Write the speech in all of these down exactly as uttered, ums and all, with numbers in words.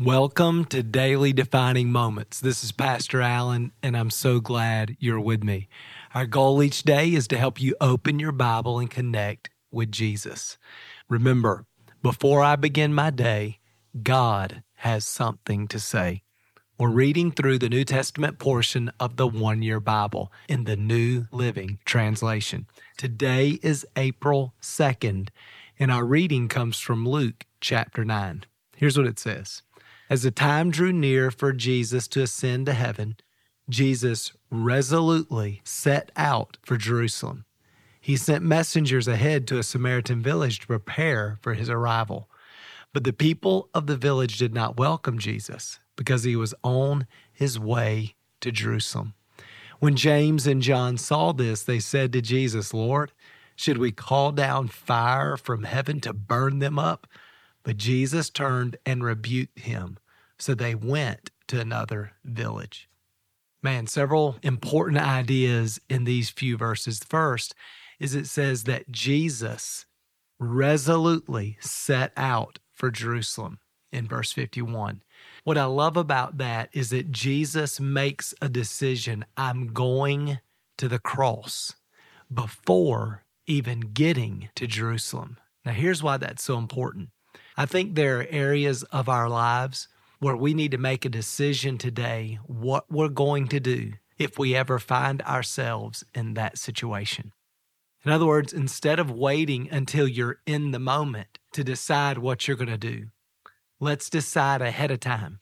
Welcome to Daily Defining Moments. This is Pastor Allen, and I'm so glad you're with me. Our goal each day is to help you open your Bible and connect with Jesus. Remember, before I begin my day, God has something to say. We're reading through the New Testament portion of the One Year Bible in the New Living Translation. Today is April second, and our reading comes from Luke chapter nine. Here's what it says. As the time drew near for Jesus to ascend to heaven, Jesus resolutely set out for Jerusalem. He sent messengers ahead to a Samaritan village to prepare for his arrival. But the people of the village did not welcome Jesus because he was on his way to Jerusalem. When James and John saw this, they said to Jesus, "Lord, should we call down fire from heaven to burn them up?" But Jesus turned and rebuked him, so they went to another village. Man, several important ideas in these few verses. First is it says that Jesus resolutely set out for Jerusalem in verse fifty-one. What I love about that is that Jesus makes a decision. I'm going to the cross before even getting to Jerusalem. Now, here's why that's so important. I think there are areas of our lives where we need to make a decision today what we're going to do if we ever find ourselves in that situation. In other words, instead of waiting until you're in the moment to decide what you're going to do, let's decide ahead of time.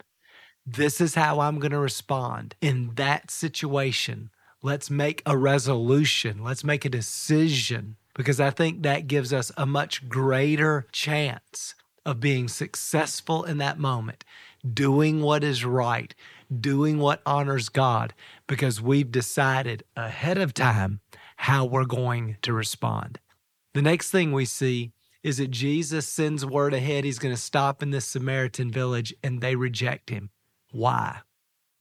This is how I'm going to respond in that situation. Let's make a resolution. Let's make a decision, because I think that gives us a much greater chance of being successful in that moment, doing what is right, doing what honors God, because we've decided ahead of time how we're going to respond. The next thing we see is that Jesus sends word ahead. He's going to stop in this Samaritan village, and they reject him. Why?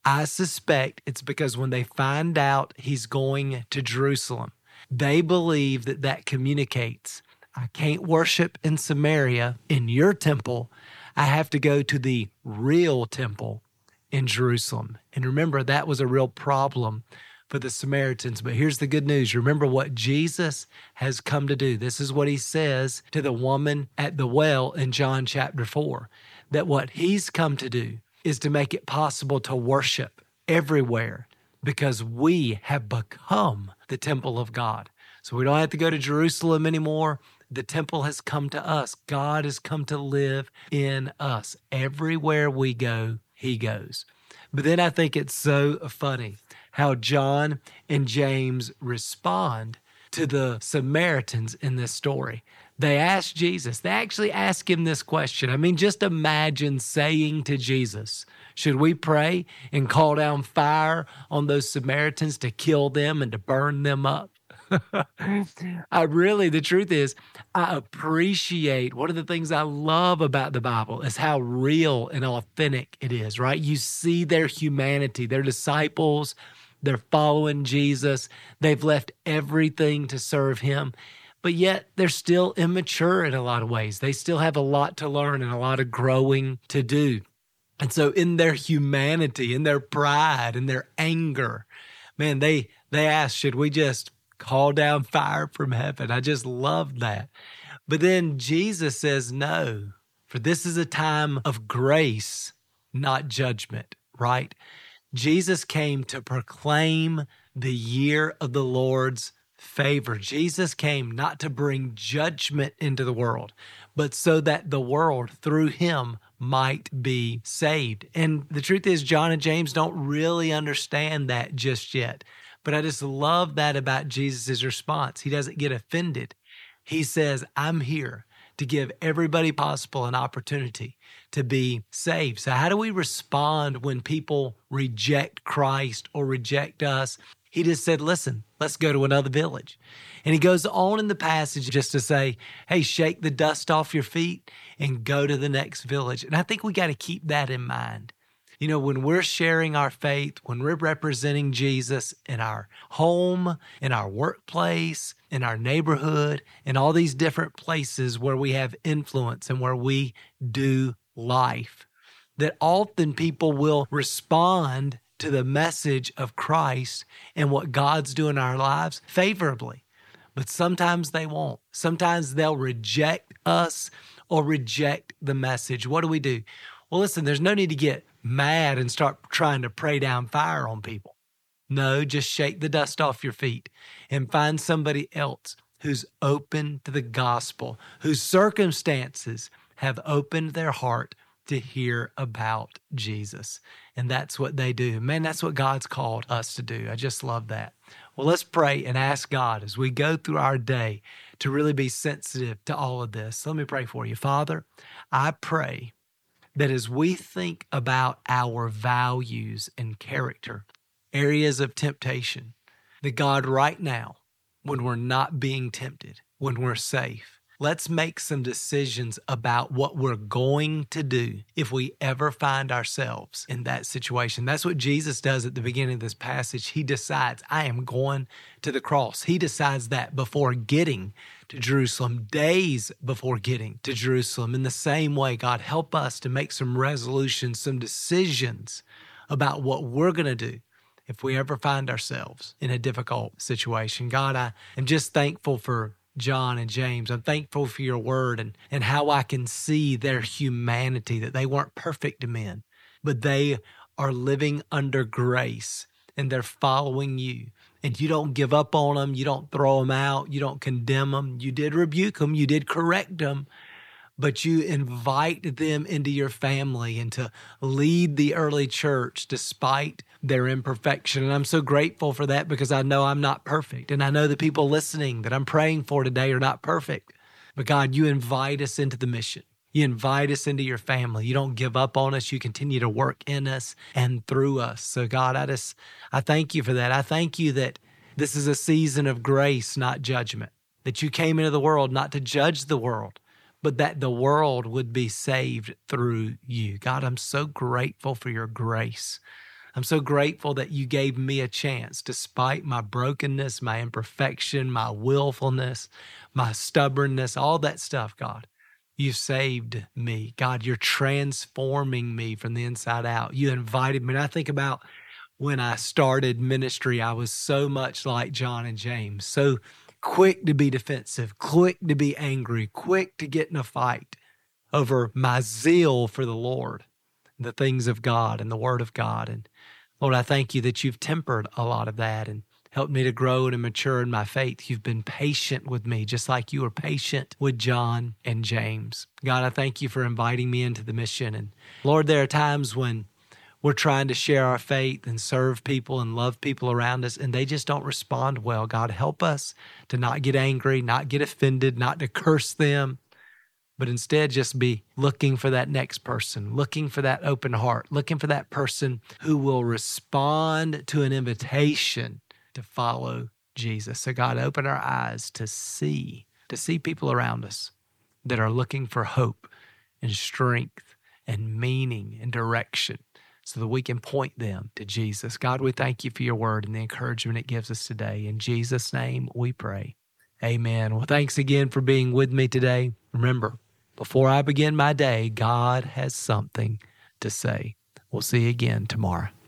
I suspect it's because when they find out he's going to Jerusalem, they believe that that communicates, I can't worship in Samaria in your temple. I have to go to the real temple in Jerusalem. And remember, that was a real problem for the Samaritans. But here's the good news. Remember what Jesus has come to do. This is what he says to the woman at the well in John chapter four, that what he's come to do is to make it possible to worship everywhere because we have become the temple of God. So we don't have to go to Jerusalem anymore. The temple has come to us. God has come to live in us. Everywhere we go, he goes. But then I think it's so funny how John and James respond to the Samaritans in this story. They ask Jesus, they actually ask him this question. I mean, just imagine saying to Jesus, should we pray and call down fire on those Samaritans to kill them and to burn them up? I really, the truth is, I appreciate, one of the things I love about the Bible is how real and authentic it is, right? You see their humanity, their disciples, they're following Jesus. They've left everything to serve him, but yet they're still immature in a lot of ways. They still have a lot to learn and a lot of growing to do. And so in their humanity, in their pride, in their anger, man, they, they ask, should we just call down fire from heaven? I just love that. But then Jesus says, no, for this is a time of grace, not judgment, right? Jesus came to proclaim the year of the Lord's favor. Jesus came not to bring judgment into the world, but so that the world through him might be saved. And the truth is, John and James don't really understand that just yet. But I just love that about Jesus' response. He doesn't get offended. He says, I'm here to give everybody possible an opportunity to be saved. So how do we respond when people reject Christ or reject us? He just said, listen, let's go to another village. And he goes on in the passage just to say, hey, shake the dust off your feet and go to the next village. And I think we got to keep that in mind. You know, when we're sharing our faith, when we're representing Jesus in our home, in our workplace, in our neighborhood, in all these different places where we have influence and where we do life, that often people will respond to the message of Christ and what God's doing in our lives favorably. But sometimes they won't. Sometimes they'll reject us or reject the message. What do we do? Well, listen, there's no need to get mad and start trying to pray down fire on people. No, just shake the dust off your feet and find somebody else who's open to the gospel, whose circumstances have opened their heart to hear about Jesus. And that's what they do. Man, that's what God's called us to do. I just love that. Well, let's pray and ask God as we go through our day to really be sensitive to all of this. Let me pray for you. Father, I pray that as we think about our values and character, areas of temptation, that God, right now, when we're not being tempted, when we're safe, let's make some decisions about what we're going to do if we ever find ourselves in that situation. That's what Jesus does at the beginning of this passage. He decides, I am going to the cross. He decides that before getting to Jerusalem, days before getting to Jerusalem. In the same way, God, help us to make some resolutions, some decisions about what we're going to do if we ever find ourselves in a difficult situation. God, I am just thankful for John and James. I'm thankful for your word and, and how I can see their humanity, that they weren't perfect men, but they are living under grace and they're following you. And you don't give up on them. You don't throw them out. You don't condemn them. You did rebuke them. You did correct them, but you invite them into your family and to lead the early church despite their imperfection. And I'm so grateful for that because I know I'm not perfect. And I know the people listening that I'm praying for today are not perfect. But God, you invite us into the mission. You invite us into your family. You don't give up on us. You continue to work in us and through us. So God, I just, I thank you for that. I thank you that this is a season of grace, not judgment, that you came into the world not to judge the world, but that the world would be saved through you. God, I'm so grateful for your grace. I'm so grateful that you gave me a chance despite my brokenness, my imperfection, my willfulness, my stubbornness, all that stuff, God. You saved me. God, you're transforming me from the inside out. You invited me. And I think about when I started ministry, I was so much like John and James, so quick to be defensive, quick to be angry, quick to get in a fight over my zeal for the Lord, the things of God and the Word of God. And Lord, I thank you that you've tempered a lot of that and helped me to grow and mature in my faith. You've been patient with me, just like you were patient with John and James. God, I thank you for inviting me into the mission. And Lord, there are times when we're trying to share our faith and serve people and love people around us, and they just don't respond well. God, help us to not get angry, not get offended, not to curse them, but instead just be looking for that next person, looking for that open heart, looking for that person who will respond to an invitation to follow Jesus. So God, open our eyes to see, to see people around us that are looking for hope and strength and meaning and direction, so that we can point them to Jesus. God, we thank you for your word and the encouragement it gives us today. In Jesus' name we pray. Amen. Well, thanks again for being with me today. Remember, before I begin my day, God has something to say. We'll see you again tomorrow.